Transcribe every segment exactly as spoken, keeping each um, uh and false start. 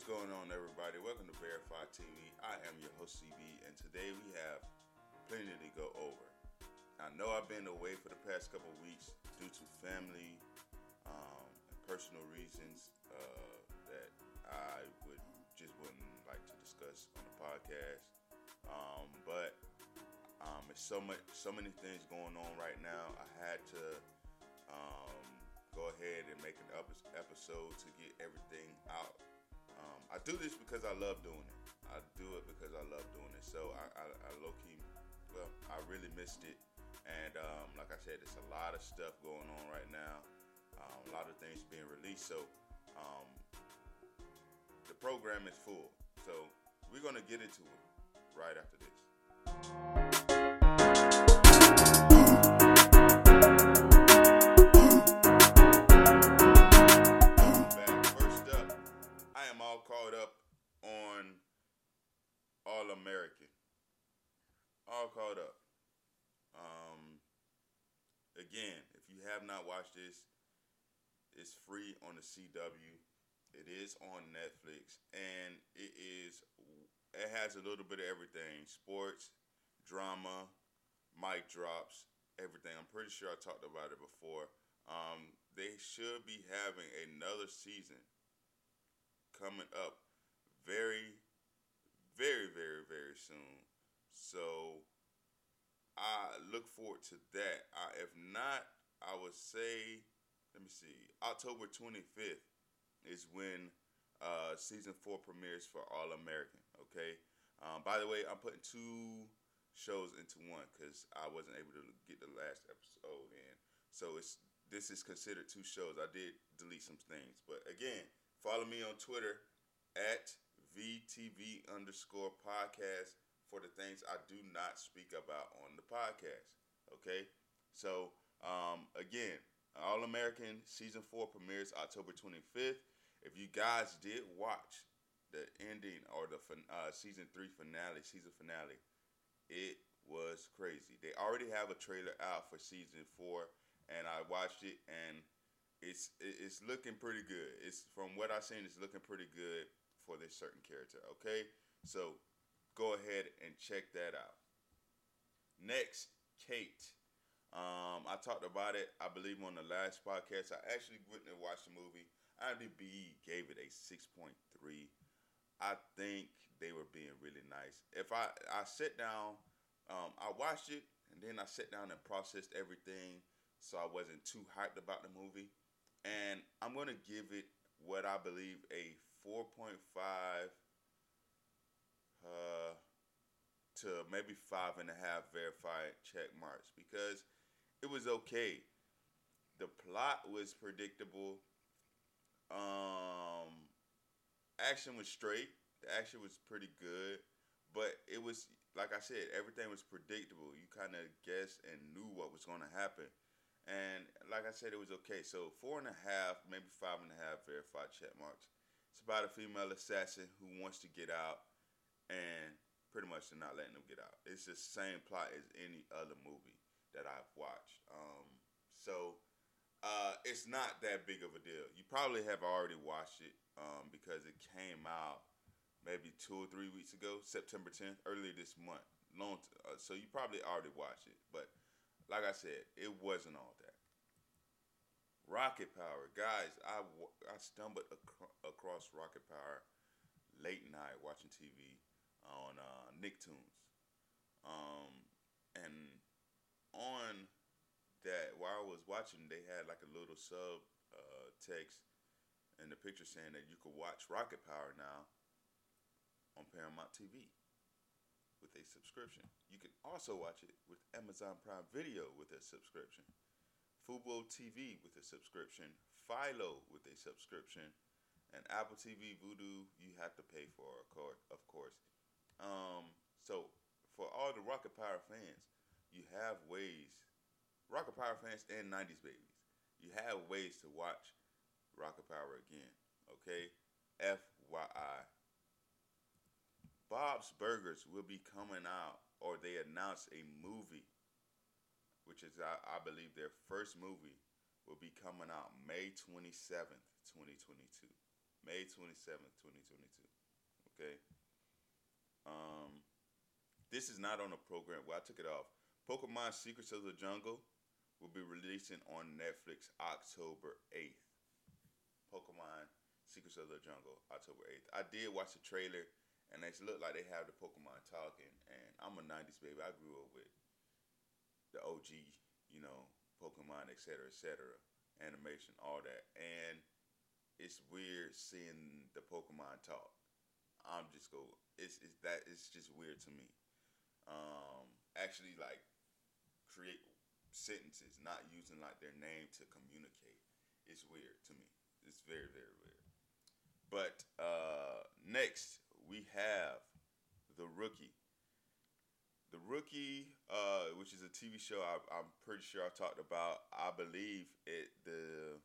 What's going on, everybody? Welcome to Verify T V. I am your host, C B, and today we have plenty to go over. I know I've been away for the past couple of weeks due to family um, and personal reasons uh, that I would just wouldn't like to discuss on the podcast. Um, but um, there's so much, so many things going on right now. I had to um, go ahead and make an episode to get everything out. Um, I do this because I love doing it. I do it because I love doing it. So I, I, I low-key, well, I really missed it. And um, like I said, there's a lot of stuff going on right now. Um, a lot of things being released. So um, the program is full. So we're going to get into it right after this. Caught up on All American. All caught up. Um, again, if you have not watched this, it's free on the C W. It is on Netflix, and it is. It has a little bit of everything: sports, drama, mic drops, everything. I'm pretty sure I talked about it before. Um, they should be having another season coming up very, very, very, very soon. So I look forward to that. I, if not, I would say, let me see, October twenty-fifth is when uh, season four premieres for All American. Okay. Um, by the way, I'm putting two shows into one because I wasn't able to get the last episode in. So it's this is considered two shows. I did delete some things, but again, follow me on Twitter at V T V underscore podcast for the things I do not speak about on the podcast. Okay? So, um, again, All American Season four premieres October twenty-fifth. If you guys did watch the ending or the uh, Season three finale, Season finale, it was crazy. They already have a trailer out for Season four, and I watched it, and It's it's looking pretty good. It's from what I've seen, it's looking pretty good for this certain character, okay? So go ahead and check that out. Next, Kate. Um, I talked about it, I believe, on the last podcast. I actually went and watched the movie. I M D B gave it a six point three. I think they were being really nice. If I, I sit down, um, I watched it, and then I sat down and processed everything, so I wasn't too hyped about the movie. And I'm going to give it what I believe a four point five uh, to maybe five and a half verified check marks because it was okay. The plot was predictable. Um, action was straight. The action was pretty good. But it was, like I said, everything was predictable. You kind of guessed and knew what was going to happen. And like I said, it was okay. So four and a half, maybe five and a half verified check marks. It's about a female assassin who wants to get out and pretty much they're not letting them get out. It's the same plot as any other movie that I've watched. Um, so uh, it's not that big of a deal. You probably have already watched it um, because it came out maybe two or three weeks ago, September tenth, earlier this month. Long t- uh, so you probably already watched it, but like I said, it wasn't all that. Rocket Power. Guys, I, I stumbled ac- across Rocket Power late night watching T V on uh, Nicktoons. Um, and on that, while I was watching, they had like a little sub uh, text in the picture saying that you could watch Rocket Power now on Paramount T V. With a subscription. You can also watch it with Amazon Prime Video with a subscription, Fubo T V with a subscription, Philo with a subscription, and Apple T V Vudu you have to pay for, of course. Um, so for all the Rocket Power fans, you have ways, Rocket Power fans and nineties babies, you have ways to watch Rocket Power again, okay? F Y I. Bob's Burgers will be coming out, or they announced a movie, which is, I, I believe, their first movie will be coming out May twenty-seventh, twenty twenty-two. May twenty-seventh, twenty twenty-two. Okay. Um, this is not on a program. Well, I took it off. Pokemon Secrets of the Jungle will be releasing on Netflix October eighth. Pokemon Secrets of the Jungle, October eighth. I did watch the trailer, and they look like they have the Pokemon talking. And I'm a nineties baby. I grew up with the O G, you know, Pokemon, et cetera, et cetera, animation, all that. And it's weird seeing the Pokemon talk. I'm just go. It's it's that it's just weird to me. Um, actually, like create sentences, not using like their name to communicate. It's weird to me. It's very very weird. But uh, next we have The Rookie. The Rookie, uh, which is a T V show I, I'm pretty sure I talked about. I believe it the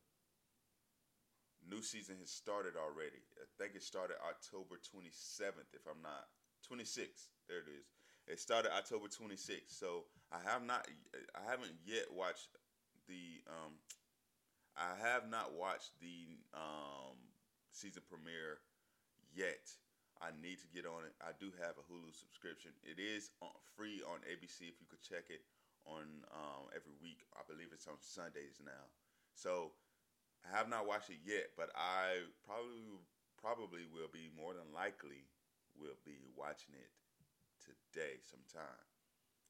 new season has started already. I think it started October twenty-seventh, if I'm not twenty-sixth. There it is. It started October twenty-sixth. So I have not, I haven't yet watched the, um, I have not watched the um, season premiere yet. I need to get on it. I do have a Hulu subscription. It is on, free on A B C. If you could check it on um, every week. I believe it's on Sundays now. So I have not watched it yet, but I probably probably will be more than likely will be watching it today sometime.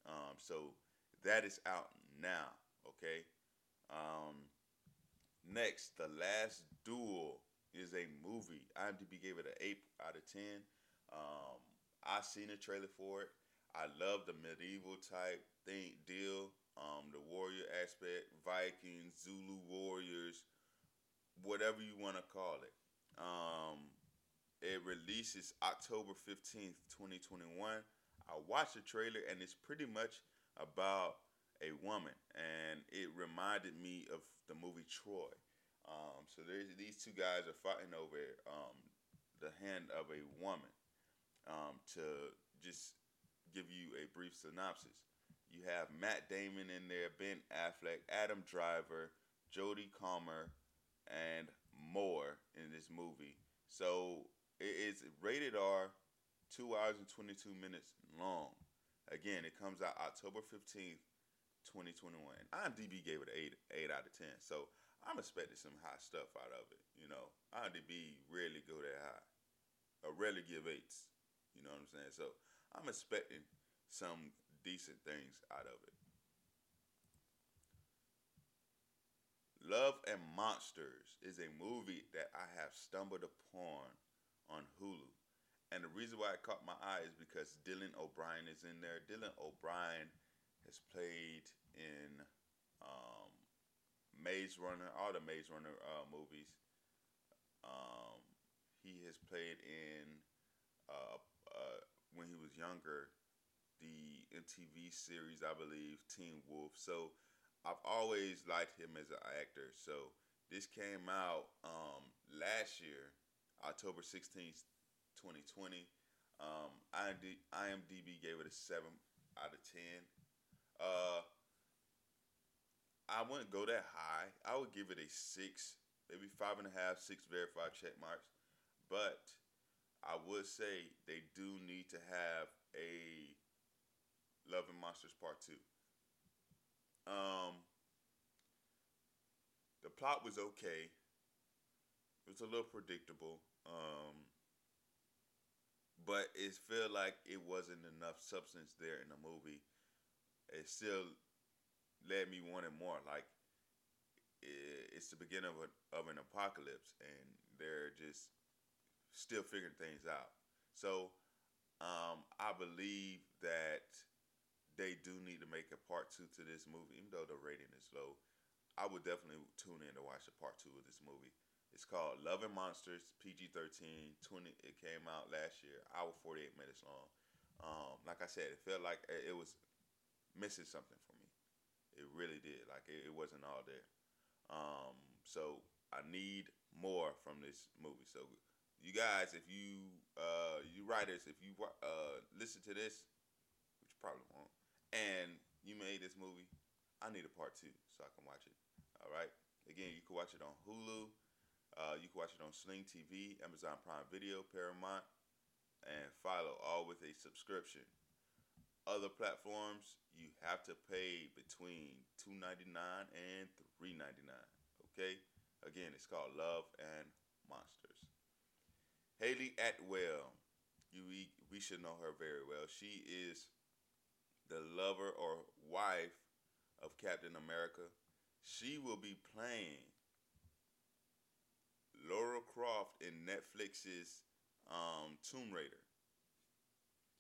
Um, so that is out now. Okay. Um, next, The Last Duel is a movie. IMDb gave it an eight out of ten. Um, I seen a trailer for it. I love the medieval type thing deal. Um, the warrior aspect, Vikings, Zulu warriors, whatever you want to call it. Um, it releases October fifteenth, twenty twenty-one. I watched the trailer, and it's pretty much about a woman, and it reminded me of the movie Troy. Um, so there's, these two guys are fighting over um, the hand of a woman. Um, to just give you a brief synopsis, you have Matt Damon in there, Ben Affleck, Adam Driver, Jodie Comer, and more in this movie. So it is rated R, two hours and twenty-two minutes long. Again, it comes out October fifteenth, twenty twenty-one. And IMDb gave it an eight, eight out of ten. So I'm expecting some hot stuff out of it. You know, IMDb rarely go that high. I rarely give eights. You know what I'm saying? So I'm expecting some decent things out of it. Love and Monsters is a movie that I have stumbled upon on Hulu. And the reason why it caught my eye is because Dylan O'Brien is in there. Dylan O'Brien has played in um, Maze Runner, all the Maze Runner uh, movies. Um, he has played in, uh, uh, when he was younger, the M T V series, I believe, Teen Wolf. So I've always liked him as an actor. So this came out um, last year, October sixteenth, twenty twenty. Um, IMDb gave it a seven out of ten. Uh, I wouldn't go that high. I would give it a six, maybe five and a half, six verified check marks. But I would say they do need to have a Love and Monsters Part Two. Um, the plot was okay. It was a little predictable. Um, but it felt like it wasn't enough substance there in the movie. It still led me wanting more. Like, it's the beginning of, a, of an apocalypse, and they're just still figuring things out. So, um, I believe that they do need to make a part two to this movie, even though the rating is low. I would definitely tune in to watch the part two of this movie. It's called Love and Monsters, P G thirteen. twenty It came out last year, hour forty-eight minutes long. Um, like I said, it felt like it was missing something for me. It really did. Like, it, it wasn't all there. Um, so I need more from this movie. So you guys, if you, uh, you writers, if you uh, listen to this, which you probably won't, and you made this movie, I need a part two so I can watch it. All right. Again, you can watch it on Hulu. Uh, you can watch it on Sling T V, Amazon Prime Video, Paramount, and Philo, all with a subscription. Other platforms, you have to pay between two ninety-nine and three ninety-nine. Okay? Again, it's called Love and Monsters. Hayley Atwell, you, we, we should know her very well. She is the lover or wife of Captain America. She will be playing Lara Croft in Netflix's um, Tomb Raider.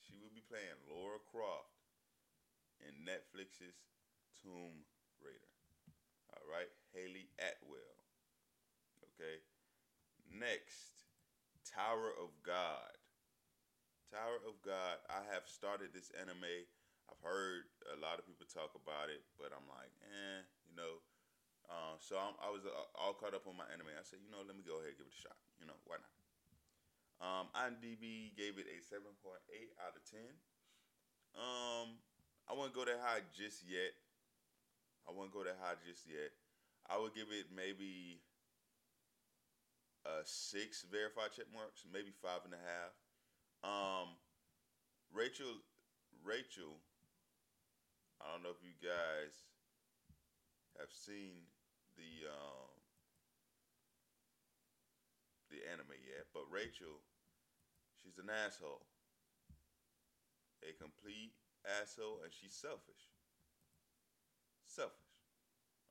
She will be playing Lara Croft in Netflix's Tomb Raider. All right, Hayley Atwell. Okay. Next, Tower of God. Tower of God. I have started this anime. I've heard a lot of people talk about it, but I'm like, eh, you know. Uh, so I'm, I was uh, all caught up on my anime. I said, you know, let me go ahead and give it a shot. You know, why not? Um, IMDb gave it a seven point eight out of ten. Um, I wouldn't go that high just yet. I wouldn't go that high just yet. I would give it maybe a six verified check marks, maybe five and a half. Um, Rachel, Rachel, I don't know if you guys have seen the, um, the anime yet, but Rachel, she's an asshole, a complete asshole, and she's selfish, selfish,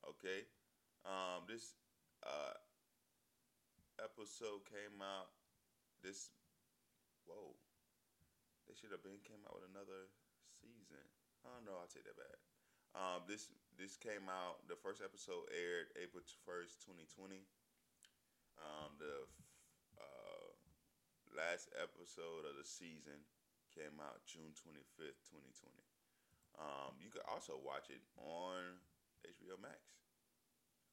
okay, um, this, uh, episode came out, this, whoa, they should have been came out with another season, I don't know, I'll take that back, um, this, this came out, the first episode aired April first, twenty twenty, Um, the uh, last episode of the season came out June twenty-fifth, twenty twenty. Um, you can also watch it on H B O Max,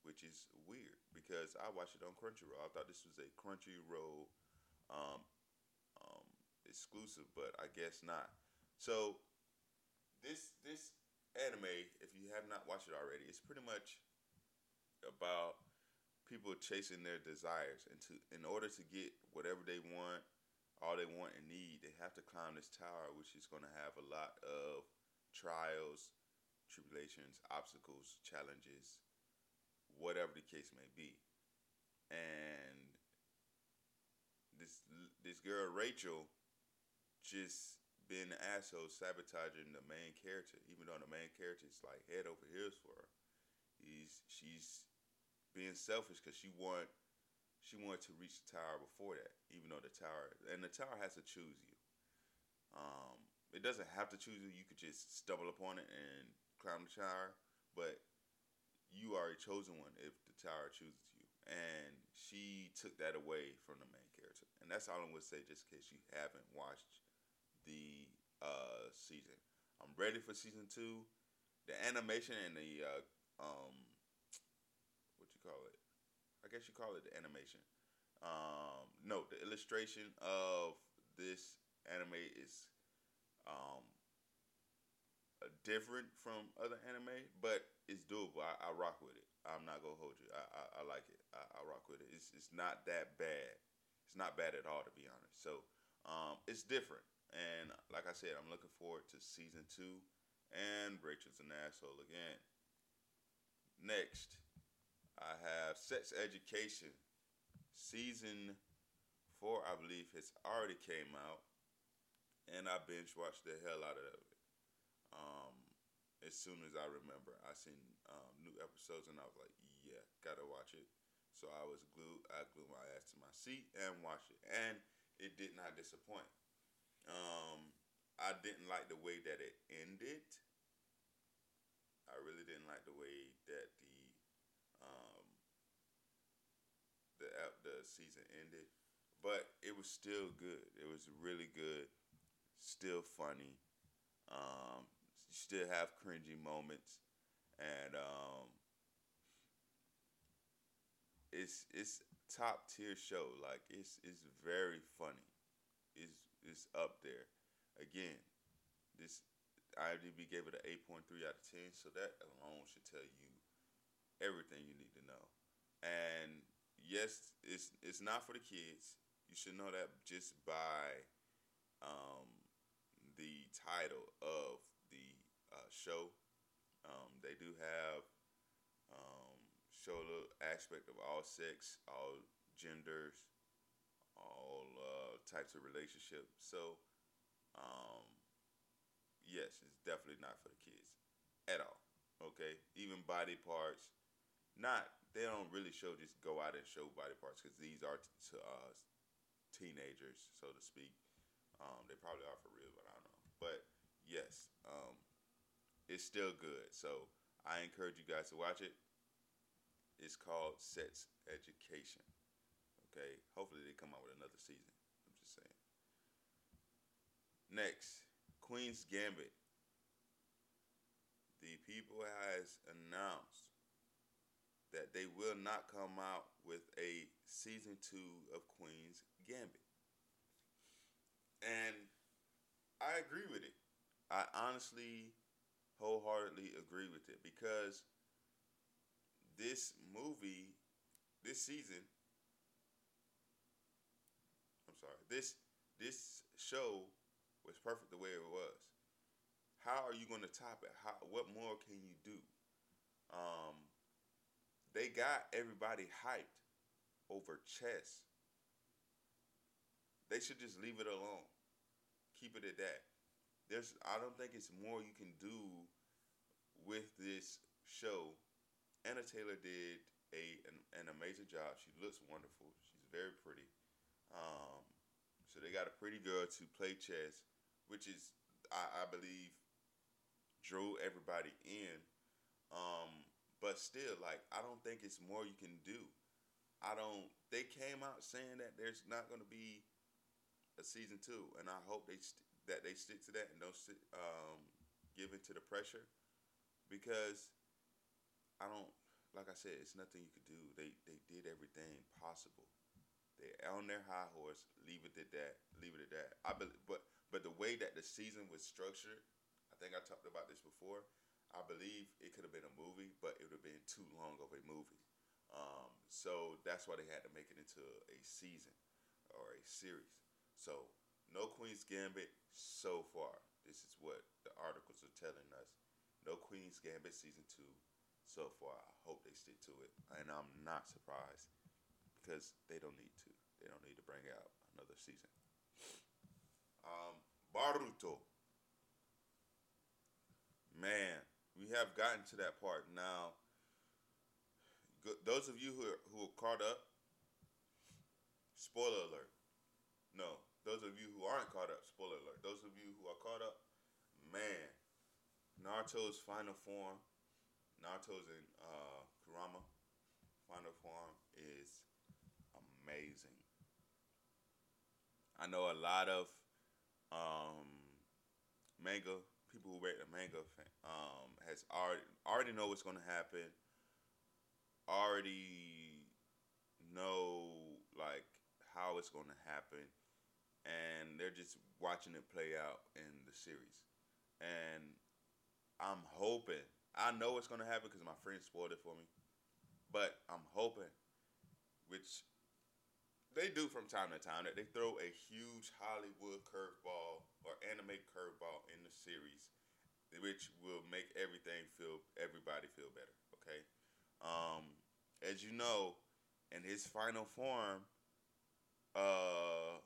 which is weird because I watched it on Crunchyroll. I thought this was a Crunchyroll um, um, exclusive, but I guess not. So this this anime, if you have not watched it already, it's pretty much about people chasing their desires, and to in order to get whatever they want, all they want and need, they have to climb this tower, which is going to have a lot of trials, tribulations, obstacles, challenges, whatever the case may be. And this this girl Rachel, just being an asshole, sabotaging the main character, even though the main character is like head over heels for her. He's she's being selfish because she want she wanted to reach the tower before that, even though the tower and the tower has to choose you. Um, it doesn't have to choose you. You could just stumble upon it and climb the tower, but you are a chosen one if the tower chooses you. And she took that away from the main character, and that's all I would say, just in case you haven't watched the uh, season. I'm ready for season two. The animation and the uh, um. What you call it? I guess you call it the animation. Um, no, the illustration of this anime is um, different from other anime, but it's doable. I, I rock with it. I'm not gonna hold you. I, I, I like it. I, I rock with it. It's it's not that bad. It's not bad at all, to be honest. So um, it's different, and like I said, I'm looking forward to season two. And Rachel's an asshole again. Next, I have Sex Education. Season four, I believe, has already came out. And I binge watched the hell out of it. Um, as soon as I remember, I seen um, new episodes and I was like, yeah, gotta watch it. So I was glued. I glued my ass to my seat and watched it. And it did not disappoint. Um, I didn't like the way that it ended. I really didn't like the way that the Um, the the season ended, but it was still good. It was really good, still funny. Um, you still have cringy moments, and um, it's it's top tier show. Like it's it's very funny. It's it's up there. Again, this IMDb gave it an eight point three out of ten, so that alone should tell you everything you need to know. And yes, it's it's not for the kids. You should know that just by um, the title of the uh, show. Um, they do have um, show a little aspect of all sex, all genders, all uh, types of relationships. So, um, yes, it's definitely not for the kids at all. Okay, even body parts. Not they don't really show just go out and show body parts because these are t- t- uh, teenagers, so to speak. Um, they probably are for real, but I don't know. But yes, um, it's still good. So I encourage you guys to watch it. It's called Sex Education. Okay, hopefully they come out with another season. I'm just saying. Next, Queen's Gambit. The people has announced that they will not come out with a season two of Queen's Gambit. And I agree with it. I honestly, wholeheartedly agree with it because this movie, this season, I'm sorry, this this show was perfect the way it was. How are you going to top it? How? What more can you do? Um... They got everybody hyped over chess. They should just leave it alone. Keep it at that. There's, I don't think it's more you can do with this show. Anna Taylor did a an, an amazing job. She looks wonderful. She's very pretty. Um, so they got a pretty girl to play chess, which is, I, I believe, drew everybody in. Um... But still, like, I don't think it's more you can do. I don't... They came out saying that there's not going to be a season two. And I hope they st- that they stick to that and don't st- um, give in to the pressure. Because I don't... Like I said, it's nothing you could do. They they did everything possible. They're on their high horse. Leave it at that. Leave it at that. I be- but, but the way that the season was structured, I think I talked about this before, I believe it could have been a movie, but it would have been too long of a movie. Um, so that's why they had to make it into a season or a series. So no Queen's Gambit so far. This is what the articles are telling us. No Queen's Gambit season two so far. I hope they stick to it. And I'm not surprised because they don't need to. They don't need to bring out another season. Um, Boruto. Man. We have gotten to that part now. Go, those of you who are, who are caught up, spoiler alert. No, those of you who aren't caught up, spoiler alert. Those of you who are caught up, man, Naruto's final form, Naruto's in uh, Kurama, final form is amazing. I know a lot of um, manga. People who read the manga um, has already already know what's going to happen. Already know like how it's going to happen, and they're just watching it play out in the series. And I'm hoping I know what's going to happen because my friend spoiled it for me. But I'm hoping, which they do from time to time, that they throw a huge Hollywood curveball or anime curveball in the series, which will make everything feel, everybody feel better, okay? Um, as you know, in his final form, uh,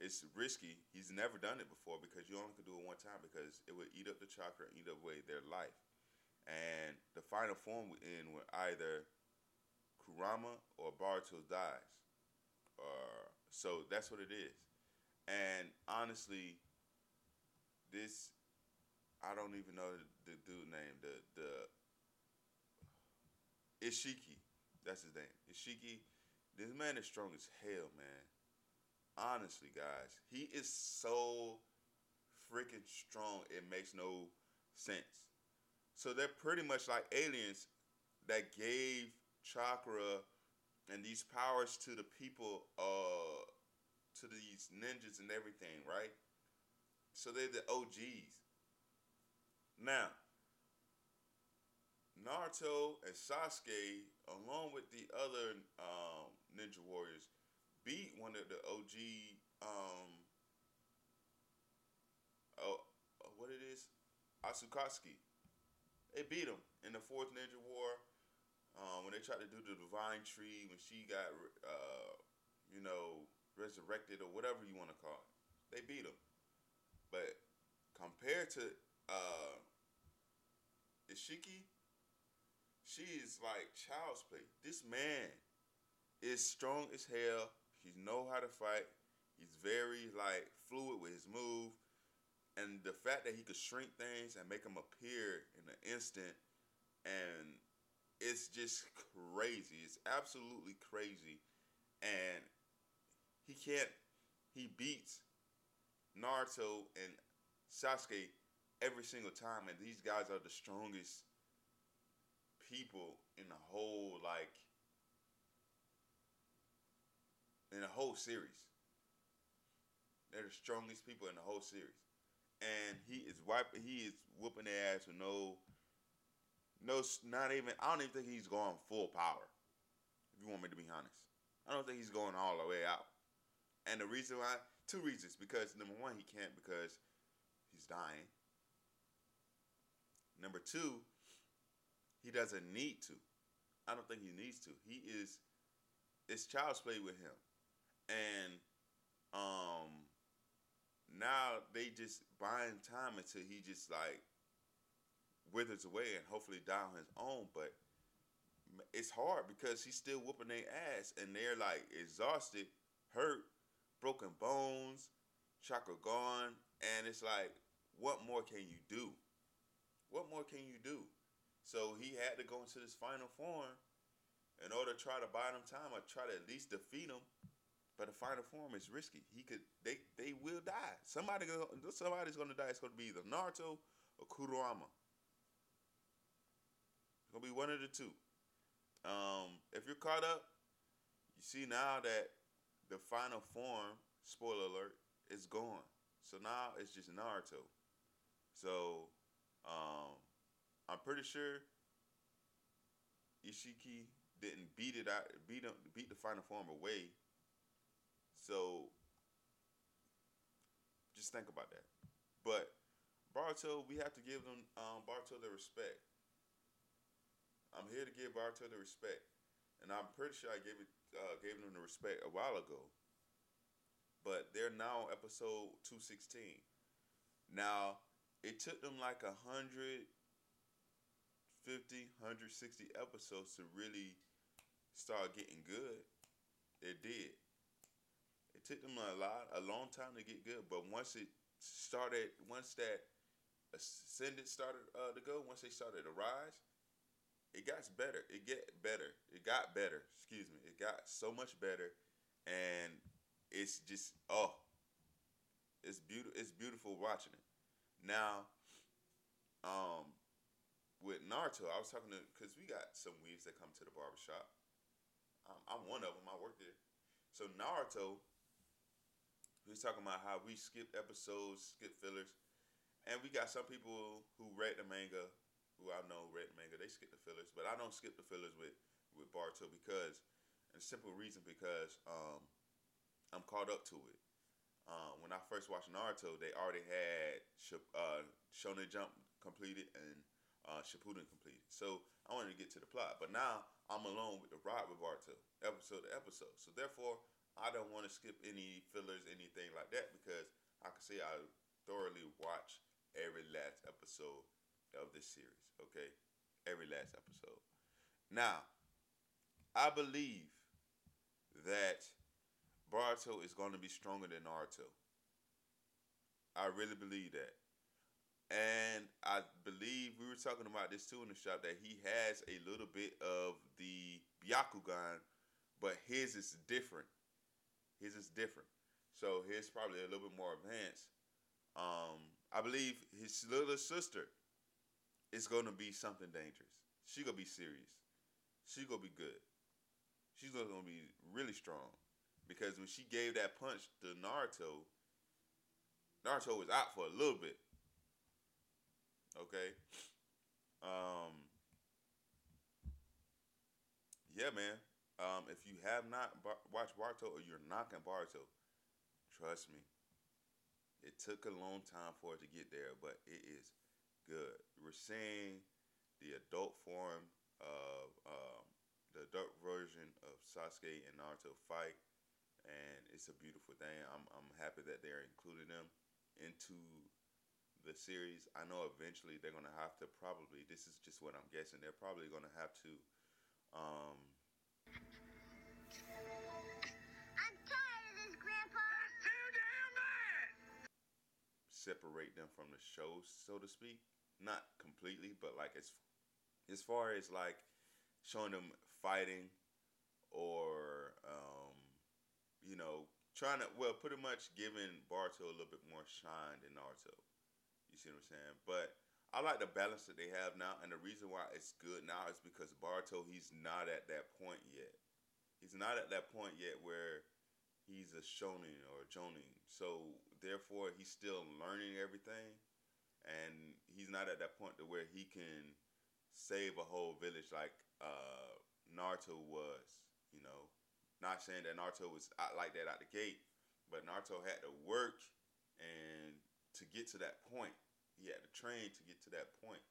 it's risky. He's never done it before because you only could do it one time because it would eat up the chakra and eat away their life. And the final form would end with either Kurama or Boruto dies. Uh, so that's what it is. And honestly, this, I don't even know the, the dude name, the, the Ishiki, that's his name, Ishiki, this man is strong as hell, man. Honestly, guys, he is so freaking strong, it makes no sense. So they're pretty much like aliens that gave chakra and these powers to the people, uh, to these ninjas and everything, right? So they're the O Gs. Now, Naruto and Sasuke along with the other um, Ninja Warriors, beat one of the O G. Um, oh, what it is? Asukatsuki. They beat him in the fourth Ninja War. Um, when they tried to do the Divine Tree, when she got, uh, you know, resurrected or whatever you want to call it, they beat him. But compared to uh, Ishiki, she is like child's play. This man is strong as hell. He know how to fight. He's very like fluid with his move, and the fact that he could shrink things and make them appear in an instant, and it's just crazy. It's absolutely crazy, and he can't. He beats Naruto and Sasuke every single time, and these guys are the strongest people in the whole like in the whole series. They're the strongest people in the whole series, and he is wiping. He is whooping their ass with no, no, not even. I don't even think he's going full power. If you want me to be honest, I don't think he's going all the way out. And the reason why. Two reasons, because number one, he can't because he's dying. Number two, he doesn't need to. I don't think he needs to. He is, it's child's play with him. And um, now they just buying time until he just like withers away and hopefully die on his own. But it's hard because he's still whooping their ass and they're like exhausted, hurt, broken bones, chakra gone, and it's like, what more can you do? What more can you do? So he had to go into this final form in order to try to buy them time or try to at least defeat them. But the final form is risky. He could, they, they will die. Somebody, somebody's gonna die. It's gonna be either Naruto or Kurama. It's gonna be one of the two. Um, if you're caught up, you see now that. The final form, spoiler alert, is gone. So now it's just Naruto. So um, I'm pretty sure Ishiki didn't beat it out, beat him, beat the final form away. So just think about that. But Boruto, we have to give them um, Boruto their respect. I'm here to give Boruto the respect, and I'm pretty sure I gave it. Uh, gave them the respect a while ago, but they're now episode two sixteen. Now, it took them like one hundred fifty, one hundred sixty episodes to really start getting good. It did. It took them a lot, a long time to get good, but once it started, once that ascendant started uh, to go, once they started to rise, It got better. It get better. It got better. Excuse me. It got so much better, and it's just oh, it's beautiful. It's beautiful watching it. Now, um, with Naruto, I was talking to because we got some weaves that come to the barbershop. Um, I'm one of them. I work there. So Naruto, we was talking about how we skipped episodes, skipped fillers, and we got some people who read the manga. Who I know read the manga, they skip the fillers, but I don't skip the fillers with with Boruto because, and simple reason because um, I'm caught up to it. Um, when I first watched Naruto, they already had uh, Shonen Jump completed and uh, Shippuden completed, so I wanted to get to the plot. But now I'm alone with the ride with Boruto, episode to episode. So therefore, I don't want to skip any fillers, anything like that, because I can say I thoroughly watch every last episode of this series, okay? Every last episode. Now, I believe that Boruto is going to be stronger than Naruto. I really believe that. And I believe, we were talking about this too in the shop, that he has a little bit of the Byakugan, but his is different. His is different. So his probably a little bit more advanced. Um, I believe his little sister, it's gonna be something dangerous. She gonna be serious. She gonna be good. She's gonna be really strong, because when she gave that punch to Naruto, Naruto was out for a little bit. Okay. Um. yeah, man. Um, if you have not bar- watched Boruto or you're knocking Boruto, trust me, it took a long time for it to get there, but it is good. We're seeing the adult form of um, the adult version of Sasuke and Naruto fight, and it's a beautiful thing. I'm I'm happy that they're including them into the series. I know eventually they're gonna have to probably. This is just what I'm guessing. They're probably gonna have to. Um, I'm tired of this, Grandpa. That's too damn bad. Separate them from the show, so to speak. Not completely, but like as as far as like showing them fighting or um, you know, trying to well, pretty much giving Boruto a little bit more shine than Naruto. You see what I'm saying? But I like the balance that they have now, and the reason why it's good now is because Boruto, he's not at that point yet. He's not at that point yet where he's a shonen or a jonin. So, therefore, he's still learning everything, and he's not at that point to where he can save a whole village like uh, Naruto was, you know. Not saying that Naruto was out like that out the gate, but Naruto had to work and to get to that point. He had to train to get to that point.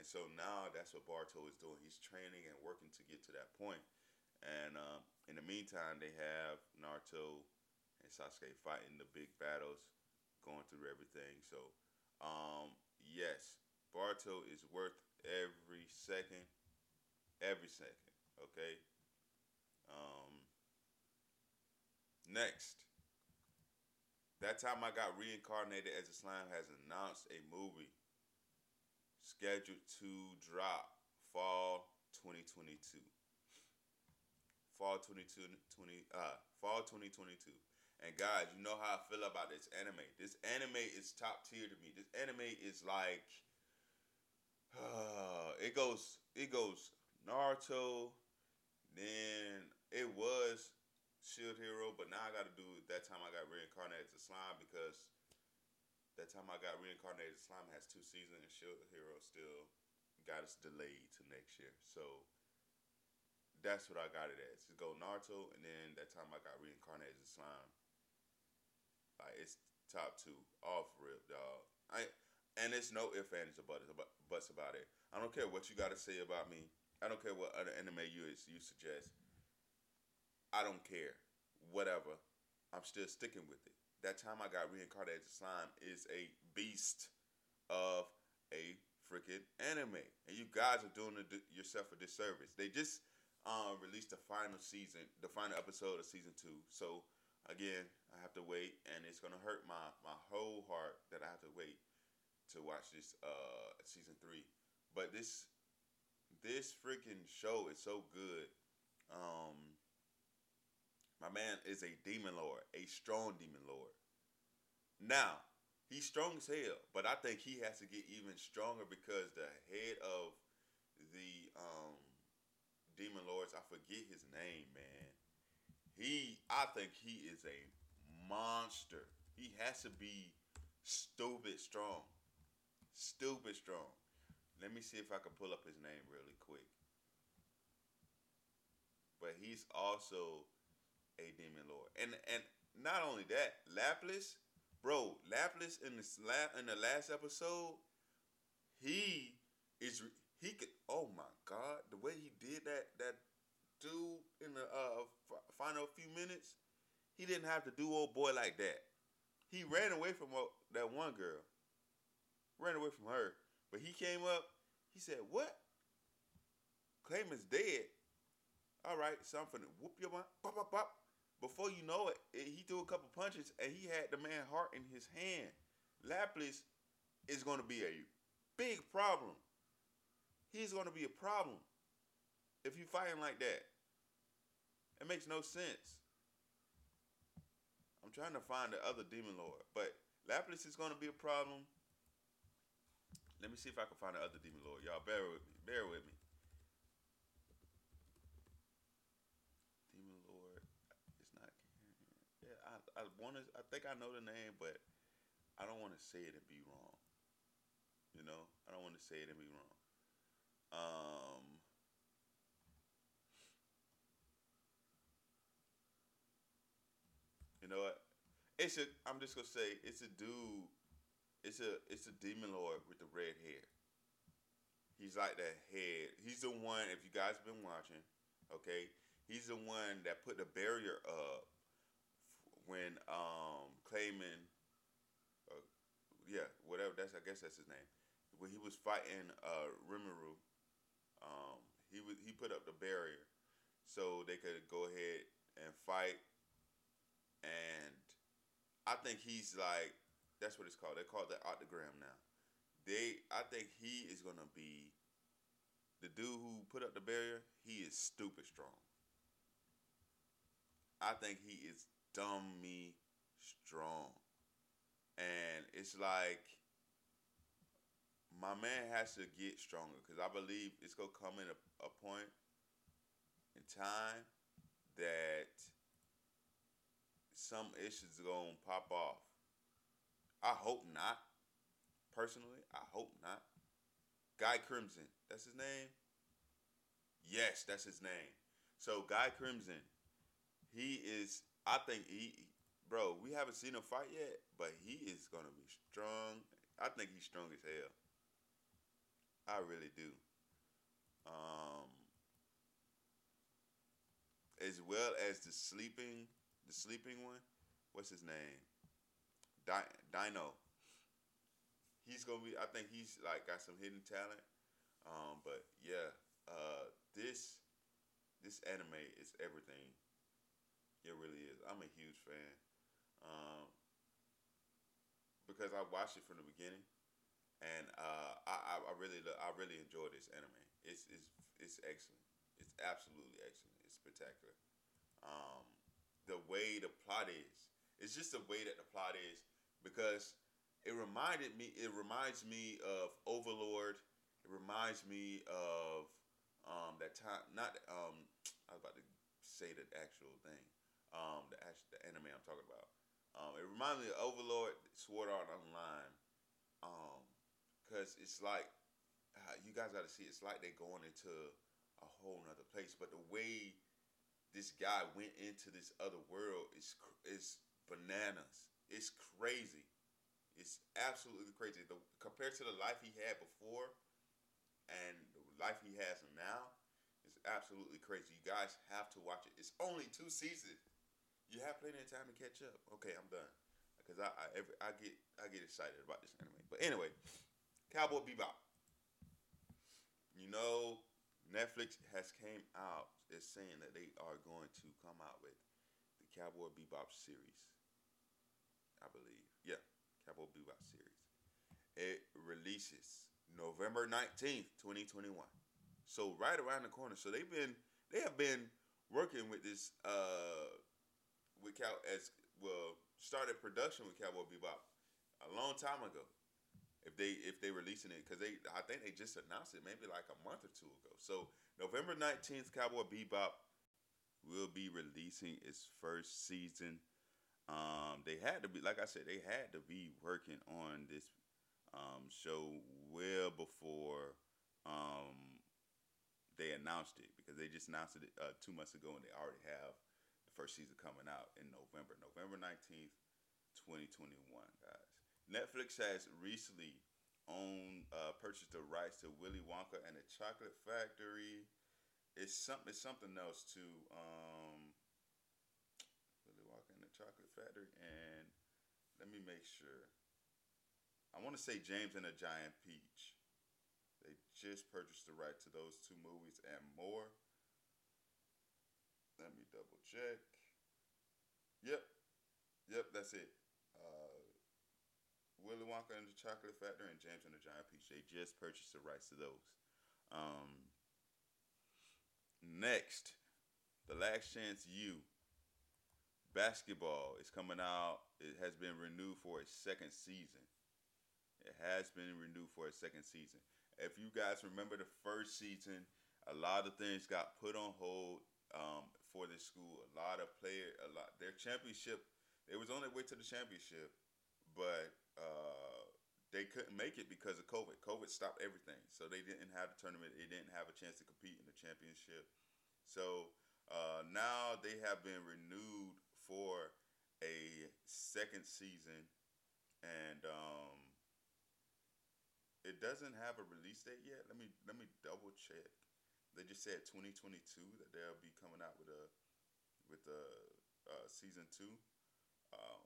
And so now that's what Boruto is doing. He's training and working to get to that point. And um, in the meantime, they have Naruto and Sasuke fighting the big battles, going through everything. So, um, yes, Boruto is worth every second. Every second, okay? Um, next. That Time I Got Reincarnated as a Slime has announced a movie scheduled to drop fall twenty twenty-two. Fall twenty twenty, twenty, uh, fall twenty twenty-two. And guys, you know how I feel about this anime. This anime is top tier to me. This anime is like, uh, it goes, it goes Naruto, then it was Shield Hero, but now I gotta do That Time I Got Reincarnated as a Slime, because That Time I Got Reincarnated as a Slime has two seasons and Shield Hero still got us delayed to next year. So that's what I got it as. Just go Naruto and then That Time I Got Reincarnated as a Slime. Like, it's top two. All for real, dog. I and it's no ifs, ands, or buts about it. I don't care what you gotta say about me. I don't care what other anime you you suggest. I don't care. Whatever. I'm still sticking with it. That Time I Got Reincarnated as a Slime is a beast of a freaking anime. And you guys are doing yourself a disservice. They just um, released the final season, the final episode of season two. So, again, I have to wait. And it's going to hurt my, my whole heart that I have to wait to watch this uh, season three. But this, this freaking show is so good. Um... My man is a demon lord, a strong demon lord. Now, he's strong as hell, but I think he has to get even stronger because the head of the um, demon lords, I forget his name, man. He, I think he is a monster. He has to be stupid strong. Stupid strong. Let me see if I can pull up his name really quick. But he's also a demon lord, and and not only that, Lapis, bro, Lapis in this la- in the last episode, he is he could oh my god, the way he did that that dude in the uh final few minutes, he didn't have to do old boy like that. He ran away from uh, that one girl, ran away from her, but he came up, he said, "What? Clayman's dead. All right, so I'm finna whoop your mind, pop pop pop." Before you know it, it, he threw a couple punches, and he had the man's heart in his hand. Lapis is going to be a big problem. He's going to be a problem if you're fighting like that. It makes no sense. I'm trying to find the other demon lord, but Lapis is going to be a problem. Let me see if I can find the other demon lord. Y'all, bear with me. Bear with me. Demon lord. I, I want to. I think I know the name, but I don't want to say it and be wrong. You know, I don't want to say it and be wrong. Um, You know what? It's a. I'm just gonna say it's a dude. It's a. It's a demon lord with the red hair. He's like the head. He's the one. If you guys been watching, okay, he's the one that put the barrier up when um claiming. Uh, yeah, whatever. That's I guess that's his name. When he was fighting uh Rimuru, um he was he put up the barrier so they could go ahead and fight. And I think he's like, that's what it's called. They call it the octagram now. They, I think he is going to be, the dude who put up the barrier, he is stupid strong. I think he is dummy strong. And it's like, my man has to get stronger. Because I believe it's going to come in a, a point in time that some issues are going to pop off. I hope not. Personally, I hope not. Guy Crimson. That's his name? Yes, that's his name. So, Guy Crimson. He is, I think he, bro, we haven't seen him fight yet, but he is going to be strong. I think he's strong as hell. I really do. Um, as well as the sleeping, the sleeping one. What's his name? Di- Dino. He's gonna be. I think he's like got some hidden talent. Um, but yeah, uh, this this anime is everything. It really is. I'm a huge fan. Um, because I watched it from the beginning, and uh, I, I I really lo- I really enjoy this anime. It's it's it's excellent. It's absolutely excellent. It's spectacular. Um, the way the plot is, it's just the way that the plot is because. It reminded me. It reminds me of Overlord. It reminds me of um, that time. Not um, I was about to say the actual thing. Um, the actual, the anime I'm talking about. Um, it reminds me of Overlord, Sword Art Online. Um, Cause it's like you guys got to see. It's like they're going into a whole nother place. But the way this guy went into this other world is is bananas. It's crazy. It's absolutely crazy. The, compared to the life he had before and the life he has now, it's absolutely crazy. You guys have to watch it. It's only two seasons. You have plenty of time to catch up. Okay, I'm done. Because I I, every, I get I get excited about this anime. But anyway, Cowboy Bebop. You know, Netflix has came out. It's saying that they are going to come out with the Cowboy Bebop series. I believe. Yeah. Cowboy Bebop series. It releases November nineteenth, twenty twenty-one. So right around the corner. So they've been they have been working with this uh with Cow as well started production with Cowboy Bebop a long time ago. If they if they releasing it because they I think they just announced it maybe like a month or two ago. So November nineteenth, Cowboy Bebop will be releasing its first season. Um, they had to be, like I said, they had to be working on this, um, show well before, um, they announced it because they just announced it, uh, two months ago and they already have the first season coming out in November, November nineteenth, twenty twenty-one, guys. Netflix has recently owned, uh, purchased the rights to Willy Wonka and the Chocolate Factory. It's something, it's something else too, um... Willy Wonka and the Chocolate Factory, and let me make sure. I want to say James and the Giant Peach. They just purchased the right to those two movies and more. Let me double check. Yep, yep, that's it. Uh, Willy Wonka and the Chocolate Factory and James and the Giant Peach. They just purchased the rights to those. Um, next, The Last Chance U. Basketball is coming out. It has been renewed for a second season. It has been renewed for a second season. If you guys remember the first season, a lot of things got put on hold um, for this school. A lot of players, a lot their championship. They was on their way to the championship, but uh, they couldn't make it because of COVID. COVID stopped everything, so they didn't have the tournament. They didn't have a chance to compete in the championship. So uh, now they have been renewed for a second season, and um, it doesn't have a release date yet. Let me let me double check. They just said twenty twenty-two that they'll be coming out with a with a uh, season two. Um,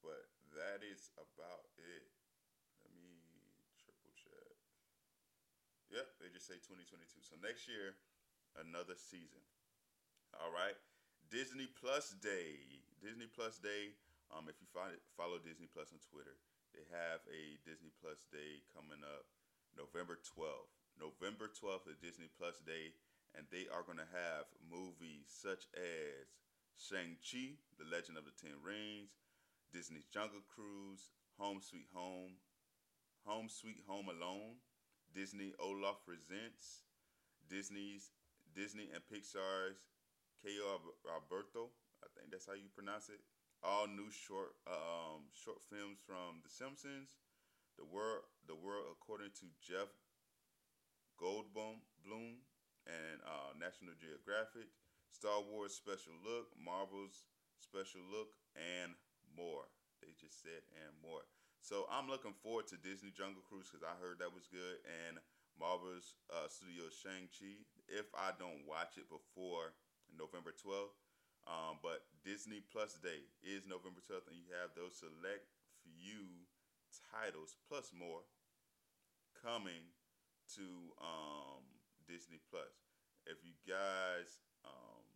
but that is about it. Let me triple check. Yep, they just say twenty twenty-two. So next year, another season. All right. Disney Plus Day. Disney Plus Day. Um, if you find it, follow Disney Plus on Twitter, they have a Disney Plus Day coming up November twelfth. November twelfth is Disney Plus Day, and they are going to have movies such as Shang-Chi, The Legend of the Ten Rings, Disney's Jungle Cruise, Home Sweet Home, Home Sweet Home Alone, Disney Olaf Presents, Disney's Disney and Pixar's K O Roberto, I think that's how you pronounce it. All new short um short films from The Simpsons, The World The World According to Jeff Goldblum, Bloom, and uh, National Geographic, Star Wars Special Look, Marvel's Special Look, and more. They just said and more. So I'm looking forward to Disney Jungle Cruise because I heard that was good, and Marvel's uh, Studio Shang-Chi. If I don't watch it before November twelfth, um, but Disney Plus Day is November twelfth, and you have those select few titles plus more coming to um, Disney Plus. If you guys um,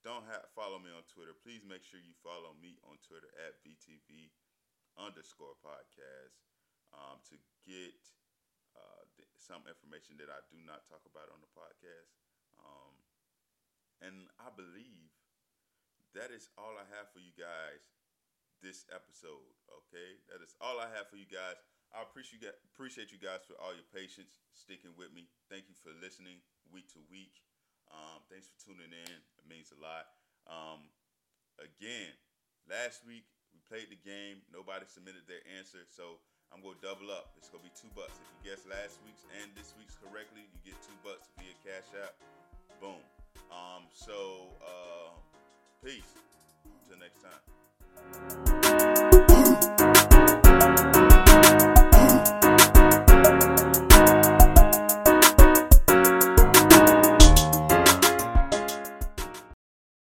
don't have, follow me on Twitter, please make sure you follow me on Twitter at VTV underscore podcast um, to get uh, th- some information that I do not talk about on the podcast. Um, and I believe that is all I have for you guys this episode. Okay, that is all I have for you guys. I appreciate appreciate you guys for all your patience, sticking with me. Thank you for listening week to week. Um, thanks for tuning in. It means a lot. Um, again, last week we played the game. Nobody submitted their answer, so I'm gonna double up. It's gonna be two bucks if you guess last week's and this week's correctly. You get two bucks via Cash App. Boom. Um, so uh, peace. Until next time.